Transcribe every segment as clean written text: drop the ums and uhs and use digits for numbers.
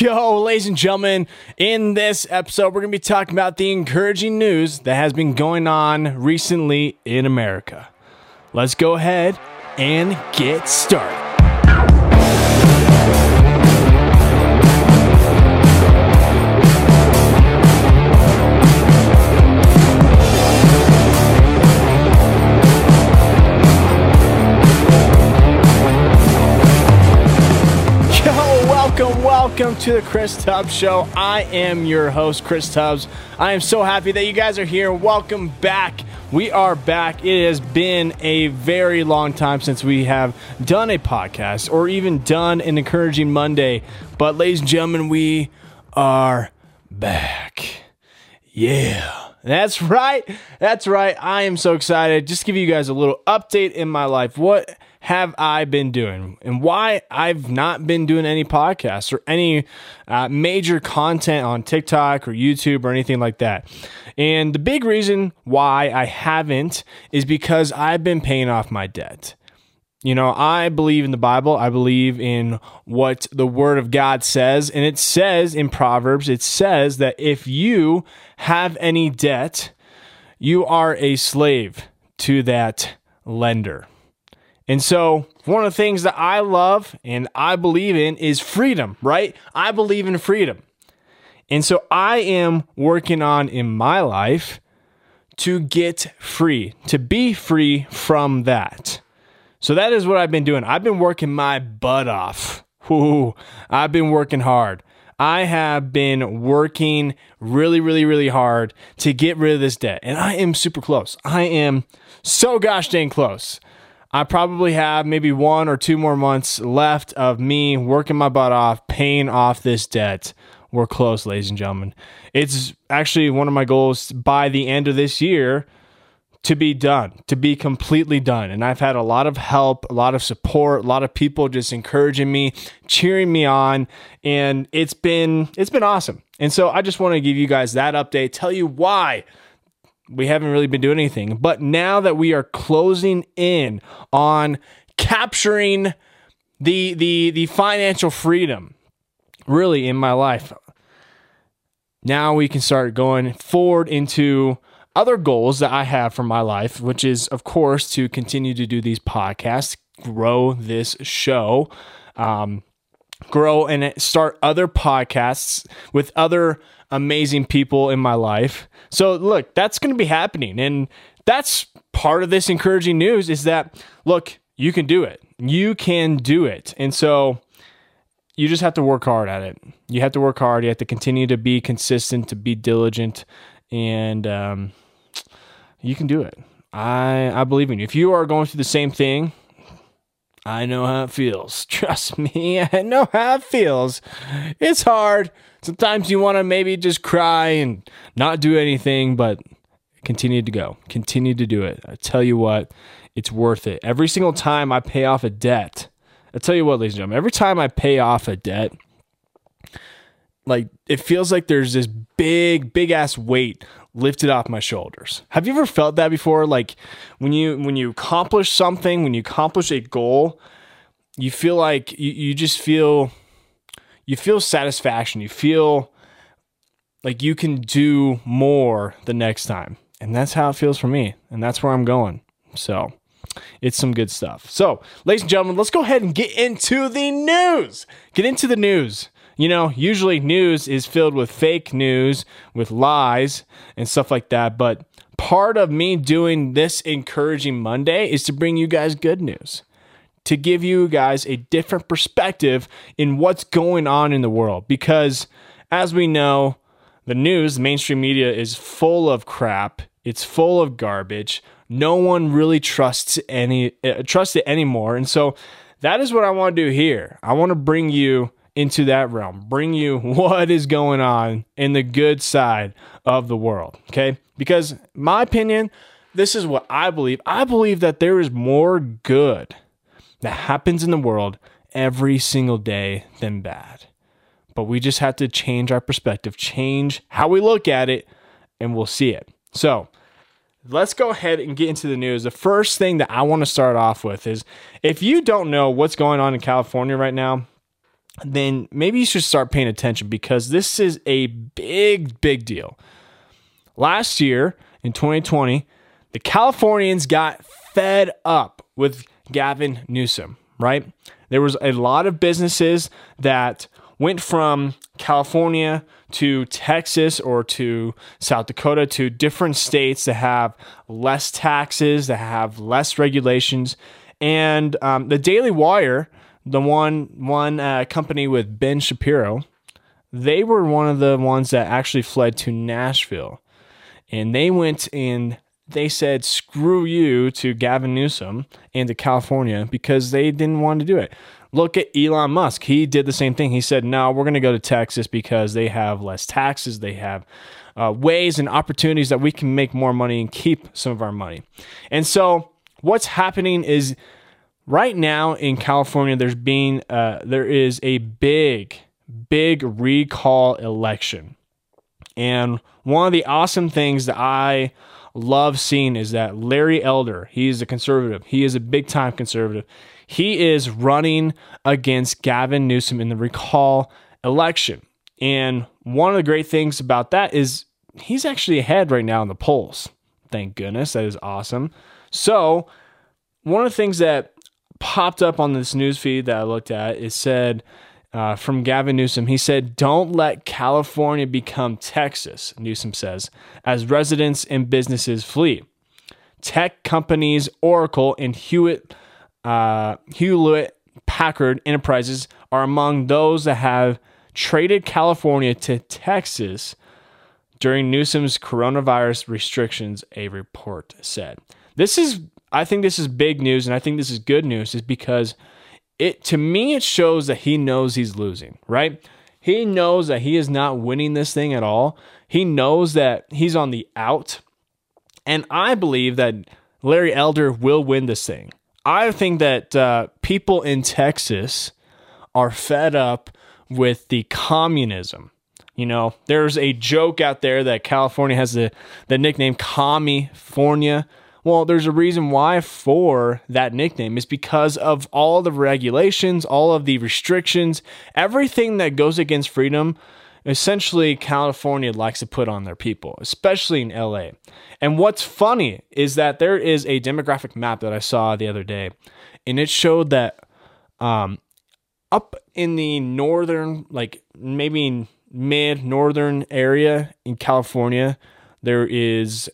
Yo, ladies and gentlemen, in this episode, we're going to be talking about the encouraging news that has been going on recently in America. Let's go ahead and get started. Welcome to The Chris Tubbs Show. I am your host, Chris Tubbs. I am so happy that you guys are here. Welcome back. We are back. It has been a very long time since we have done a podcast or even done an Encouraging Monday. But ladies and gentlemen, we are back. Yeah. That's right. That's right. I am so excited. Just to give you guys a little update in my life. What have I been doing and why I've not been doing any podcasts or any major content on TikTok or YouTube or anything like that. And the big reason why I haven't is because I've been paying off my debt. You know, I believe in the Bible. I believe in what the Word of God says. And it says in Proverbs, it says that if you have any debt, you are a slave to that lender. And so one of the things that I love and I believe in is freedom, right? I believe in freedom. And so I am working on in my life to get free, to be free from that. So that is what I've been doing. I've been working my butt off. Ooh, I've been working hard. I have been working really hard to get rid of this debt. And I am super close. I am so gosh dang close. I probably have maybe 1 or 2 more months left of me working my butt off, paying off this debt. We're close, ladies and gentlemen. It's actually one of my goals by the end of this year to be done, to be completely done. And I've had a lot of help, a lot of support, a lot of people just encouraging me, cheering me on, and it's been awesome. And so I just want to give you guys that update, tell you why we haven't really been doing anything. But now that we are closing in on capturing the financial freedom really in my life, now we can start going forward into other goals that I have for my life, which is, of course, to continue to do these podcasts, grow this show, grow and start other podcasts with other amazing people in my life. So look, that's going to be happening. And that's part of this encouraging news is that, look, you can do it. You can do it. And so you just have to work hard at it. You have to work hard. You have to continue to be consistent, to be diligent, and you can do it. I believe in you. If you are going through the same thing, I know how it feels. Trust me, I know how it feels. It's hard. Sometimes you want to maybe just cry and not do anything, but continue to go. Continue to do it. I tell you what, it's worth it. Every single time I pay off a debt, I tell you what, ladies and gentlemen, every time I pay off a debt, like it feels like there's this big ass weight lifted off my shoulders. Have you ever felt that before? Like when you accomplish something, when you accomplish a goal, you feel like you feel satisfaction. You feel like you can do more the next time. And that's how it feels for me. And that's where I'm going. So it's some good stuff. So ladies and gentlemen, let's go ahead and get into the news. Get into the news. You know, usually news is filled with fake news, with lies and stuff like that. But part of me doing this Encouraging Monday is to bring you guys good news, to give you guys a different perspective in what's going on in the world. Because as we know, the news, mainstream media is full of crap. It's full of garbage. No one really trusts it anymore. And so that is what I want to do here. I want to bring you into that realm, bring you what is going on in the good side of the world, okay? Because my opinion, this is what I believe. I believe that there is more good that happens in the world every single day than bad. But we just have to change our perspective, change how we look at it, and we'll see it. So let's go ahead and get into the news. The first thing that I want to start off with is, if you don't know what's going on in California right now, then maybe you should start paying attention, because this is a big, big deal. Last year, in 2020, the Californians got fed up with Gavin Newsom, right? There was a lot of businesses that went from California to Texas or to South Dakota, to different states that have less taxes, that have less regulations. And the Daily Wire, the one company with Ben Shapiro, they were one of the ones that actually fled to Nashville. And they went and they said, screw you to Gavin Newsom and to California, because they didn't want to do it. Look at Elon Musk. He did the same thing. He said, no, we're going to go to Texas because they have less taxes. They have ways and opportunities that we can make more money and keep some of our money. And so what's happening is right now in California, there is a big, big recall election. And one of the awesome things that I love seeing is that Larry Elder, he is a conservative. He is a big-time conservative. He is running against Gavin Newsom in the recall election. And one of the great things about that is he's actually ahead right now in the polls. Thank goodness. That is awesome. So one of the things that popped up on this news feed that I looked at, it said from Gavin Newsom, he said, "Don't let California become Texas," Newsom says, as residents and businesses flee. Tech companies Oracle and Hewlett Packard Enterprises are among those that have traded California to Texas during Newsom's coronavirus restrictions, a report said. I think this is big news, and I think this is good news, is because to me it shows that he knows he's losing, right? He knows that he is not winning this thing at all. He knows that he's on the out. And I believe that Larry Elder will win this thing. I think that people in Texas are fed up with the communism. You know, there's a joke out there that California has the nickname Commifornia. Well, there's a reason why for that nickname. Is because of all the regulations, all of the restrictions, everything that goes against freedom. Essentially, California likes to put on their people, especially in LA. And what's funny is that there is a demographic map that I saw the other day, and it showed that up in the northern, like maybe mid-northern area in California, there is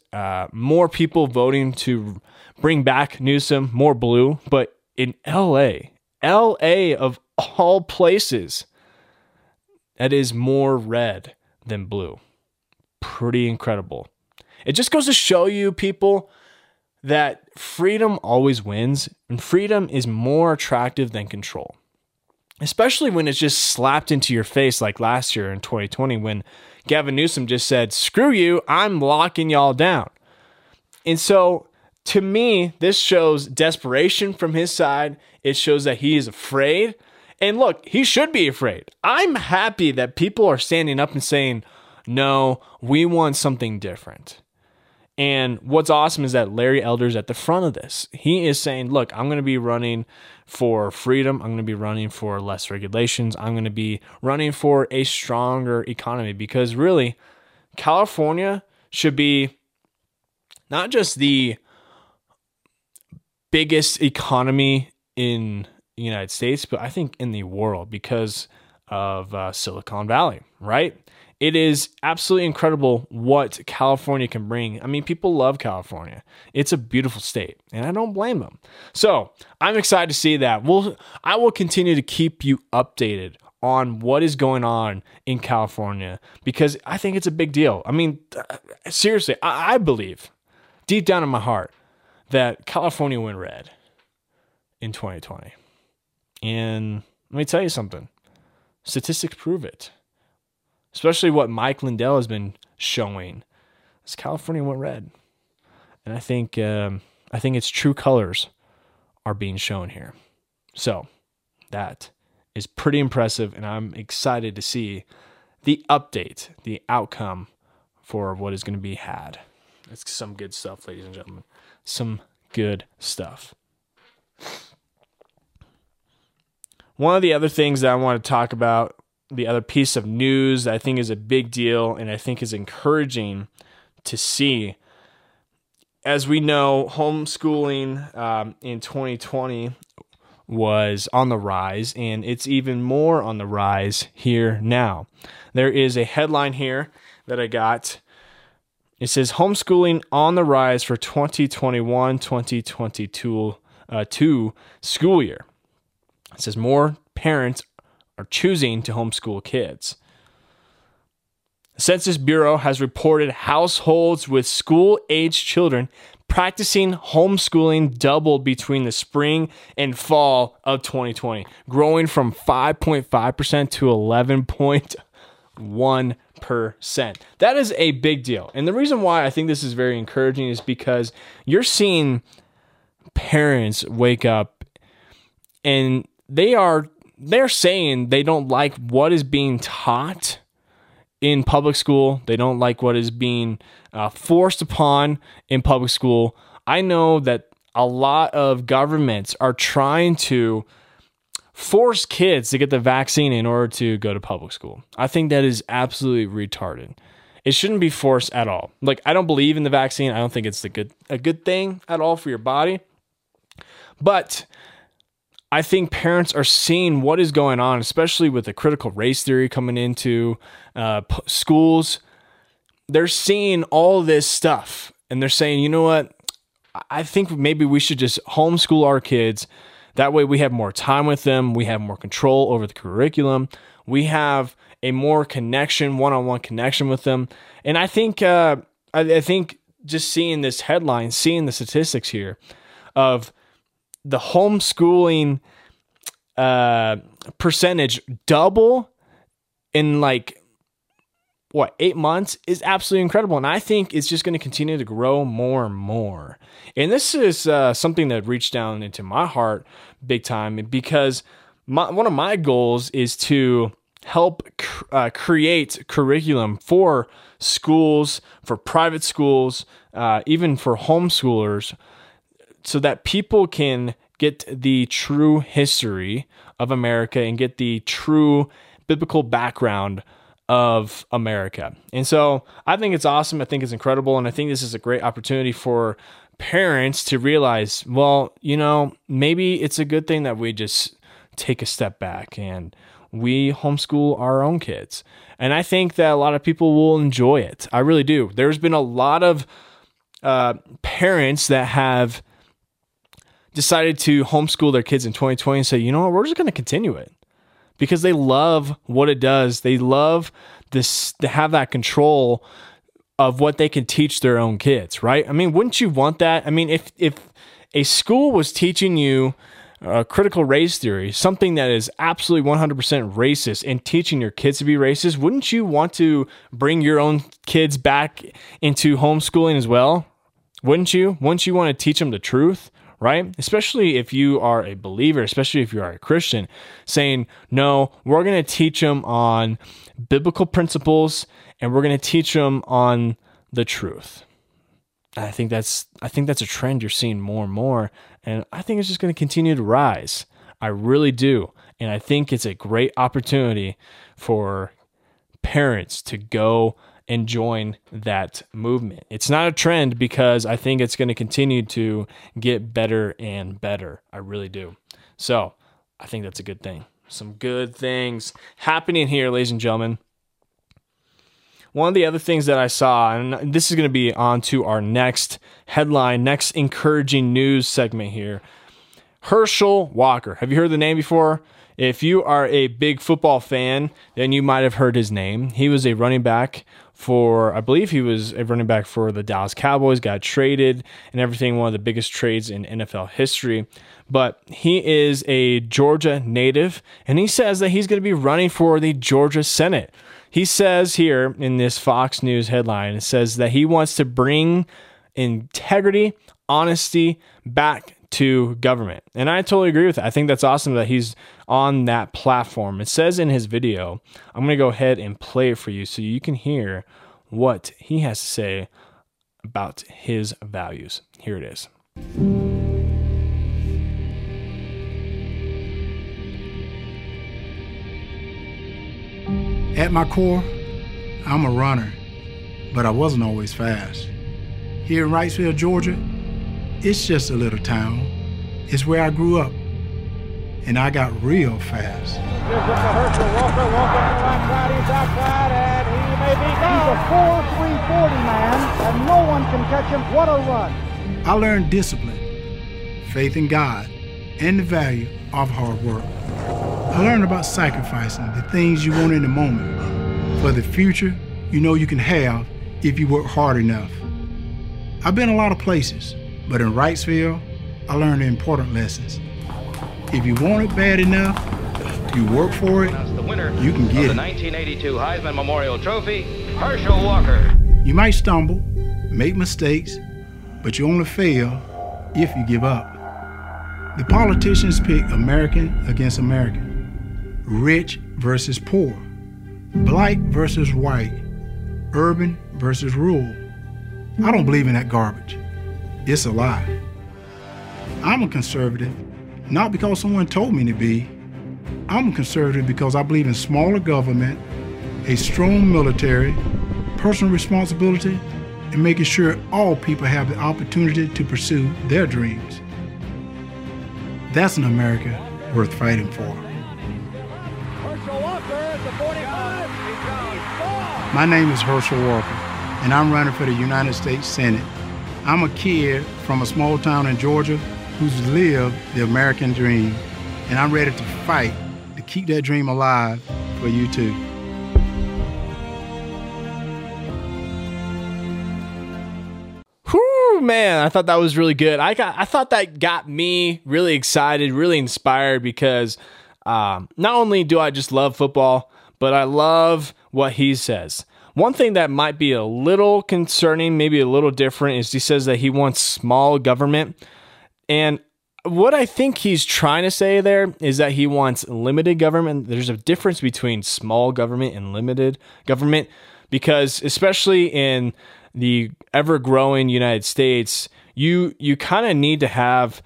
more people voting to bring back Newsom, more blue. But in LA of all places, that is more red than blue. Pretty incredible. It just goes to show you, people, that freedom always wins, and freedom is more attractive than control. Especially when it's just slapped into your face, like last year in 2020, when Gavin Newsom just said, "Screw you, I'm locking y'all down." And so, to me, this shows desperation from his side. It shows that he is afraid. And look, he should be afraid. I'm happy that people are standing up and saying, no, we want something different. And what's awesome is that Larry Elder's at the front of this. He is saying, look, I'm going to be running for freedom. I'm going to be running for less regulations. I'm going to be running for a stronger economy, because really, California should be not just the biggest economy in United States, but I think in the world, because of Silicon Valley, right? It is absolutely incredible what California can bring. I mean, people love California. It's a beautiful state, and I don't blame them. So I'm excited to see that. I will continue to keep you updated on what is going on in California, because I think it's a big deal. I mean, seriously, I believe deep down in my heart that California went red in 2020. And let me tell you something. Statistics prove it. Especially what Mike Lindell has been showing. Is California went red. And I think its true colors are being shown here. So that is pretty impressive. And I'm excited to see the update, the outcome for what is going to be had. It's some good stuff, ladies and gentlemen. Some good stuff. One of the other things that I want to talk about, the other piece of news that I think is a big deal and I think is encouraging to see. As we know, homeschooling in 2020 was on the rise, and it's even more on the rise here now. There is a headline here that I got. It says, homeschooling on the rise for 2021-2022 school year. It says more parents are choosing to homeschool kids. The Census Bureau has reported households with school-aged children practicing homeschooling doubled between the spring and fall of 2020, growing from 5.5% to 11.1%. That is a big deal. And the reason why I think this is very encouraging is because you're seeing parents wake up and they're saying they don't like what is being taught in public school. They don't like what is being forced upon in public school. I know that a lot of governments are trying to force kids to get the vaccine in order to go to public school. I think that is absolutely retarded. It shouldn't be forced at all. Like, I don't believe in the vaccine. I don't think it's a good thing at all for your body. But I think parents are seeing what is going on, especially with the critical race theory coming into schools. They're seeing all this stuff, and they're saying, you know what? I think maybe we should just homeschool our kids. That way we have more time with them. We have more control over the curriculum. We have a more connection, one-on-one connection with them. And I think I think just seeing this headline, seeing the statistics here of the homeschooling percentage double in 8 months is absolutely incredible. And I think it's just going to continue to grow more and more. And this is something that reached down into my heart big time, because one of my goals is to help create curriculum for schools, for private schools, even for homeschoolers, so that people can get the true history of America and get the true biblical background of America. And so I think it's awesome. I think it's incredible. And I think this is a great opportunity for parents to realize, well, you know, maybe it's a good thing that we just take a step back and we homeschool our own kids. And I think that a lot of people will enjoy it. I really do. There's been a lot of parents that have decided to homeschool their kids in 2020 and say, you know what, we're just going to continue it, because they love what it does. They love this, to have that control of what they can teach their own kids, right? I mean, wouldn't you want that? I mean, if a school was teaching you critical race theory, something that is absolutely 100% racist, and teaching your kids to be racist, wouldn't you want to bring your own kids back into homeschooling as well? Wouldn't you? Wouldn't you want to teach them the truth? Right? Especially if you are a believer, especially if you are a Christian, saying, no, we're going to teach them on biblical principles and we're going to teach them on the truth. I think that's a trend you're seeing more and more. And I think it's just going to continue to rise. I really do. And I think it's a great opportunity for parents to go and join that movement. It's not a trend, because I think it's going to continue to get better and better. I really do. So I think that's a good thing. Some good things happening here, ladies and gentlemen. One of the other things that I saw, and this is going to be on to our next headline, next encouraging news segment here. Herschel Walker. Have you heard the name before? If you are a big football fan, then you might have heard his name. He was a running back for, I believe he was a running back for the Dallas Cowboys, got traded and everything, one of the biggest trades in NFL history. But he is a Georgia native, and he says that he's going to be running for the Georgia Senate. He says here in this Fox News headline, it says that he wants to bring integrity, honesty back to government. And I totally agree with that. I think that's awesome that he's on that platform. It says in his video, I'm going to go ahead and play it for you so you can hear what he has to say about his values. Here it is. At my core, I'm a runner, but I wasn't always fast. Here in Wrightsville, Georgia, it's just a little town. It's where I grew up, and I got real fast. Here's the Herschel Walker, to the right side, he's outside, and he may be gone. He's a 4.340 man, and no one can catch him. What a run. I learned discipline, faith in God, and the value of hard work. I learned about sacrificing the things you want in the moment for the future you know you can have if you work hard enough. I've been a lot of places, but in Wrightsville, I learned the important lessons. If you want it bad enough, you work for it, you can get it. The 1982 Heisman Memorial Trophy, Herschel Walker. You might stumble, make mistakes, but you only fail if you give up. The politicians pick American against American, rich versus poor, black versus white, urban versus rural. I don't believe in that garbage. It's a lie. I'm a conservative, not because someone told me to be. I'm a conservative because I believe in smaller government, a strong military, personal responsibility, and making sure all people have the opportunity to pursue their dreams. That's an America worth fighting for. My name is Herschel Walker, and I'm running for the United States Senate. I'm a kid from a small town in Georgia who's lived the American dream, and I'm ready to fight to keep that dream alive for you too. Man, I thought that was really good. I thought that got me really excited, really inspired, because not only do I just love football, but I love what he says. One thing that might be a little concerning, maybe a little different, is he says that he wants small government. And what I think he's trying to say there is that he wants limited government. There's a difference between small government and limited government, because especially in the ever-growing United States, you kind of need to have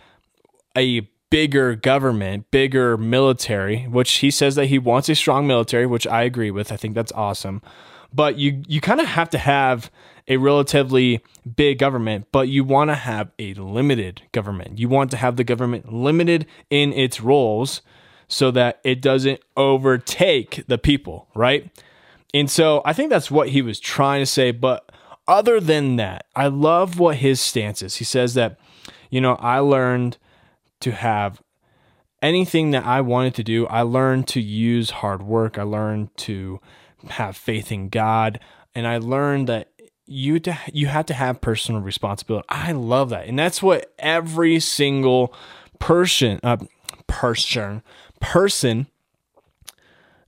a bigger government, bigger military, which he says that he wants a strong military, which I agree with. I think that's awesome. But you kind of have to have a relatively big government, but you want to have a limited government. You want to have the government limited in its roles so that it doesn't overtake the people, right? And so I think that's what he was trying to say, but other than that, I love what his stance is. He says that, you know, I learned to have anything that I wanted to do. I learned to use hard work. I learned to have faith in God. And I learned that you have to have personal responsibility. I love that. And that's what every single person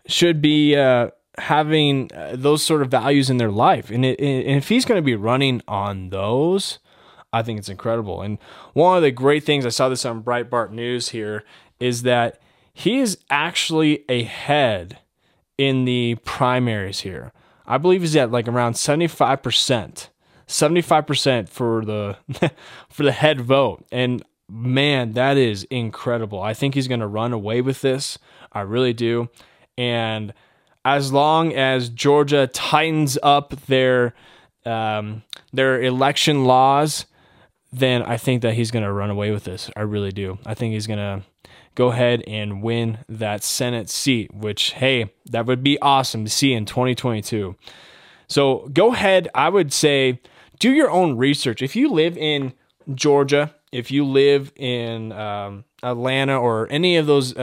should be having those sort of values in their life. And if he's going to be running on those, I think it's incredible. And one of the great things, I saw this on Breitbart News here, is that he is actually ahead in the primaries here. I believe he's at like around 75% for the for the head vote. And man, that is incredible. I think he's going to run away with this. I really do. And as long as Georgia tightens up their election laws, then I think that he's going to run away with this. I really do. I think he's going to go ahead and win that Senate seat, which, hey, that would be awesome to see in 2022. So go ahead. I would say do your own research. If you live in Georgia, if you live in Atlanta or any of those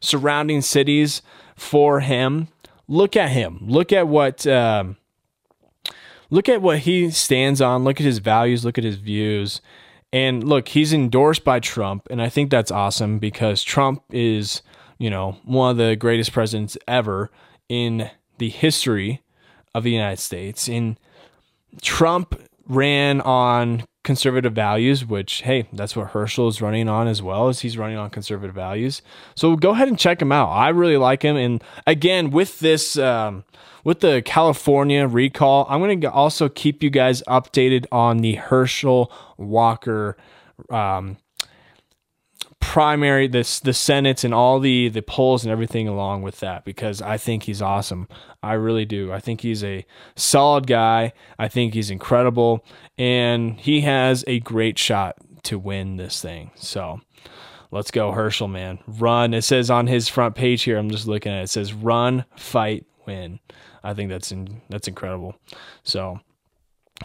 surrounding cities for him, look at him. Look at what he stands on. Look at his values. Look at his views. And look, he's endorsed by Trump, and I think that's awesome, because Trump is, you know, one of the greatest presidents ever in the history of the United States. And Trump ran on conservative values, which, hey, that's what Herschel is running on as well, as he's running on conservative values. So go ahead and check him out. I really like him. And again, with this, with the California recall, I'm going to also keep you guys updated on the Herschel Walker primary, the Senate's and all the polls and everything along with that, because I think he's awesome. I really do. I think he's a solid guy. I think he's incredible, and he has a great shot to win this thing. So let's go, Herschel, man. Run. It says on his front page here, I'm just looking at it, it says run, fight, win. I think that's incredible. So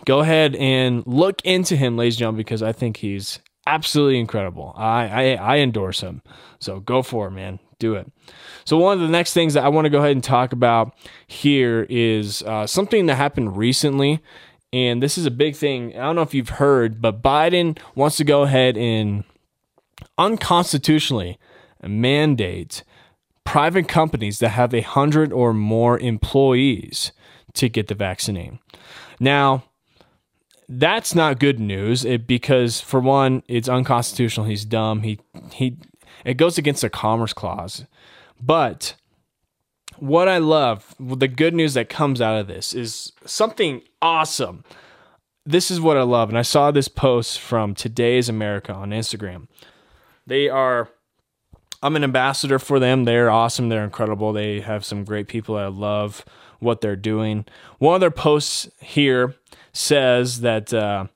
go ahead and look into him, ladies and gentlemen, because I think he's absolutely incredible. I endorse him. So go for it, man. Do it. So one of the next things that I want to go ahead and talk about here is something that happened recently. And this is a big thing. I don't know if you've heard, but Biden wants to go ahead and unconstitutionally mandate private companies that have 100 or more employees to get the vaccine. Now, that's not good news, because for one, it's unconstitutional. He's dumb. It goes against the Commerce Clause. But what I love, the good news that comes out of this is something awesome. This is what I love, and I saw this post from Today's America on Instagram. I'm an ambassador for them. They're awesome. They're incredible. They have some great people. I love what they're doing. One of their posts here says that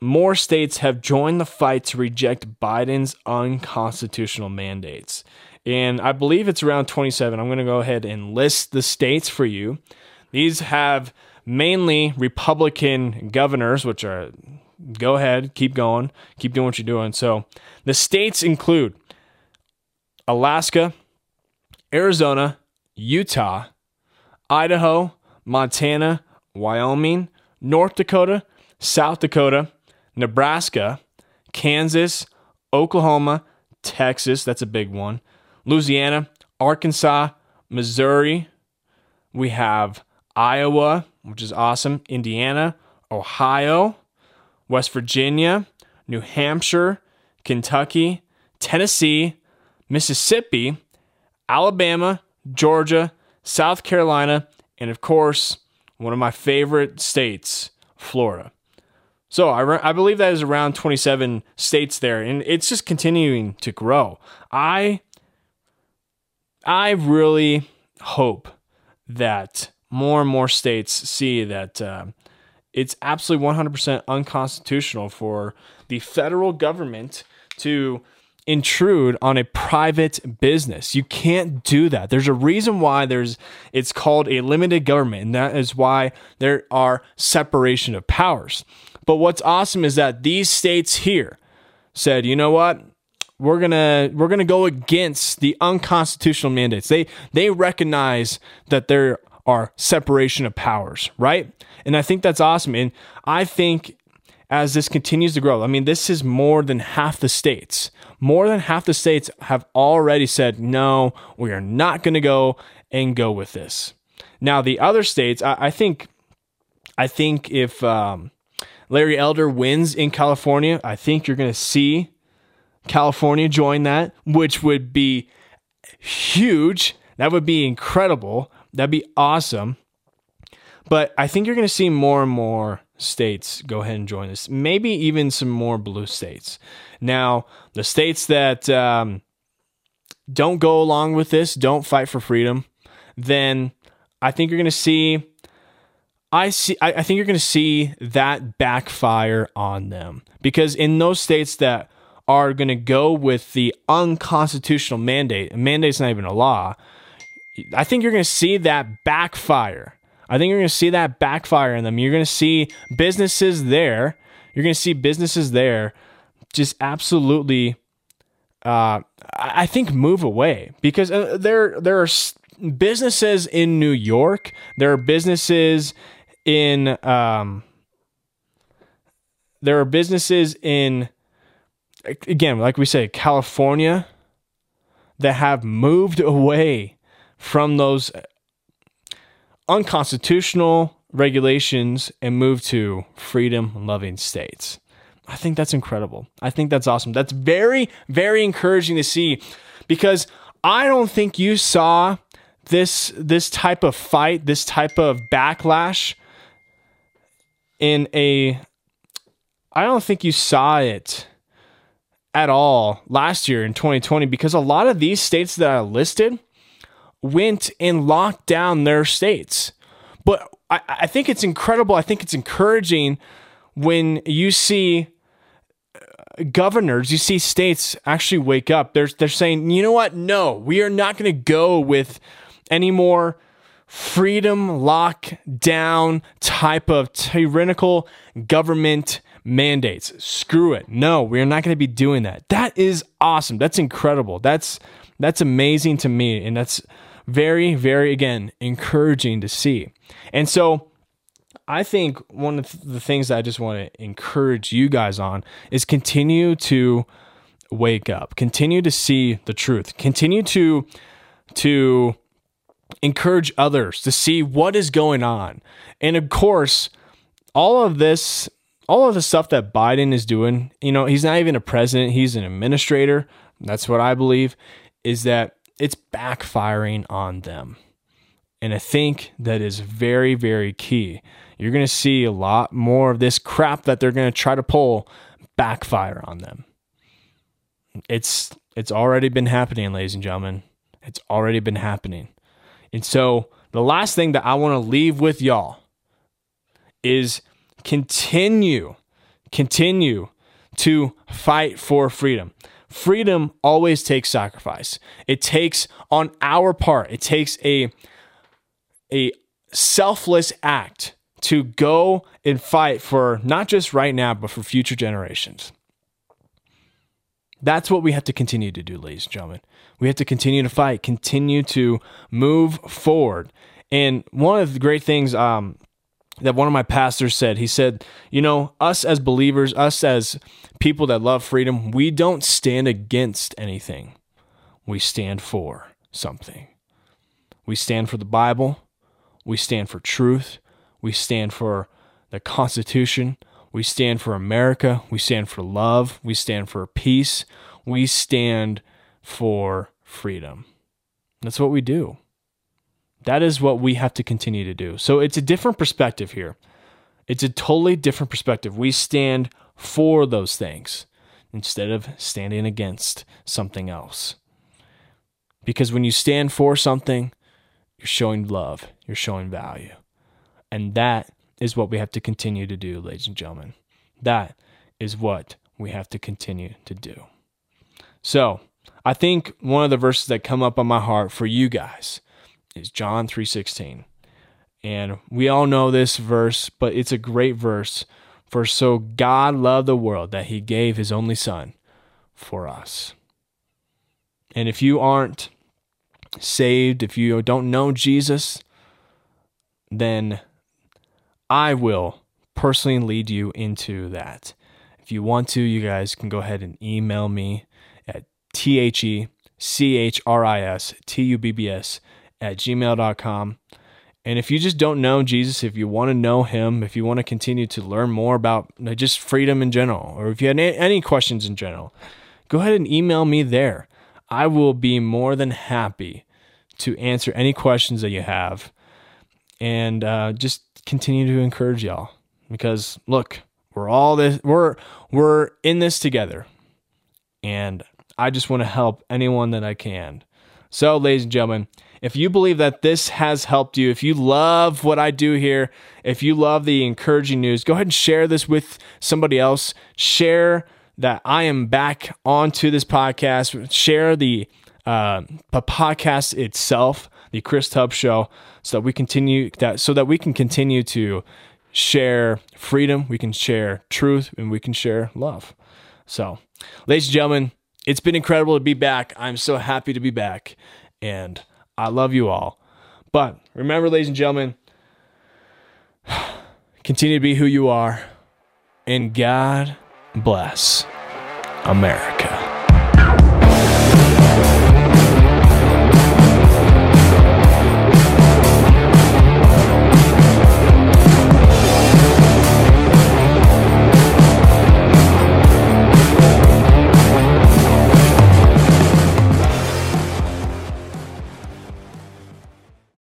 more states have joined the fight to reject Biden's unconstitutional mandates. And I believe it's around 27. I'm going to go ahead and list the states for you. These have mainly Republican governors, which are, go ahead, keep going, keep doing what you're doing. So the states include Alaska, Arizona, Utah, Idaho, Montana, Wyoming, North Dakota, South Dakota, Nebraska, Kansas, Oklahoma, Texas, that's a big one, Louisiana, Arkansas, Missouri, we have Iowa, which is awesome, Indiana, Ohio, West Virginia, New Hampshire, Kentucky, Tennessee, Mississippi, Alabama, Georgia, South Carolina, and of course, one of my favorite states, Florida. So I believe that is around 27 states there, and it's just continuing to grow. I really hope that more and more states see that it's absolutely 100% unconstitutional for the federal government to intrude on a private business. You can't do that. There's a reason why it's called a limited government, and that is why there are separation of powers. But what's awesome is that these states here said, you know what? We're going to go against the unconstitutional mandates. They recognize that there are separation of powers, right? And I think that's awesome. And I think as this continues to grow, I mean, this is more than half the states. More than half the states have already said, no, we are not going to go with this. Now, the other states, I think if Larry Elder wins in California, I think you're going to see California join that, which would be huge. That would be incredible. That'd be awesome. But I think you're going to see more and more states go ahead and join this, maybe even some more blue states. Now, the states that don't go along with this, don't fight for freedom, then I think you're going to see, I think you're going to see that backfire on them, because in those states that are going to go with the unconstitutional mandate, a mandate's not even a law, I think you're going to see that backfire. I think you're going to see that backfire in them. You're going to see businesses there. You're going to see businesses there just absolutely, I think, move away, because there are businesses in New York. There are businesses in again, like we say, California, that have moved away from those unconstitutional regulations and move to freedom-loving states. I think that's incredible. I think that's awesome. That's very, very encouraging to see, because I don't think you saw this type of fight, this type of backlash I don't think you saw it at all last year in 2020, because a lot of these states that I listed went and locked down their states. But I think it's incredible. I think it's encouraging when you see governors, you see states actually wake up. They're saying, you know what? No, we are not going to go with any more freedom lockdown type of tyrannical government mandates. Screw it. No, we're not going to be doing that. That is awesome. That's incredible. That's amazing to me. And that's very, very, again, encouraging to see. And so I think one of the things that I just want to encourage you guys on is continue to wake up, continue to see the truth, continue to encourage others to see what is going on. And of course, all of the stuff that Biden is doing, you know, he's not even a president, he's an administrator. That's what I believe, is that it's backfiring on them. And I think that is very, very key. You're going to see a lot more of this crap that they're going to try to pull backfire on them. It's already been happening, ladies and gentlemen. It's already been happening. And so the last thing that I want to leave with y'all is continue to fight for freedom. Freedom always takes sacrifice. It takes on our part. It takes a selfless act to go and fight for not just right now, but for future generations. That's what we have to continue to do, ladies and gentlemen. We have to continue to fight, continue to move forward. And one of the great things that one of my pastors said, he said, you know, us as believers, us as people that love freedom, we don't stand against anything. We stand for something. We stand for the Bible. We stand for truth. We stand for the Constitution. We stand for America. We stand for love. We stand for peace. We stand for freedom. That's what we do. That is what we have to continue to do. So it's a different perspective here. It's a totally different perspective. We stand for those things instead of standing against something else. Because when you stand for something, you're showing love, you're showing value. And that is what we have to continue to do, ladies and gentlemen. That is what we have to continue to do. So I think one of the verses that come up on my heart for you guys is John 3:16. And we all know this verse, but it's a great verse. For so God loved the world that he gave his only son for us. And if you aren't saved, if you don't know Jesus, then I will personally lead you into that. If you want to, you guys can go ahead and email me at thechristubbs@gmail.com. And if you just don't know Jesus, if you want to know him, if you want to continue to learn more about just freedom in general, or if you had any questions in general, go ahead and email me there. I will be more than happy to answer any questions that you have, and just continue to encourage y'all, because look, we're in this together, and I just want to help anyone that I can. So, ladies and gentlemen, if you believe that this has helped you, if you love what I do here, if you love the encouraging news, go ahead and share this with somebody else. Share that I am back onto this podcast. Share the podcast itself, the Chris Tubbs Show, so that we can continue to share freedom, we can share truth, and we can share love. So, ladies and gentlemen, it's been incredible to be back. I'm so happy to be back, and I love you all. But remember, ladies and gentlemen, continue to be who you are, and God bless America.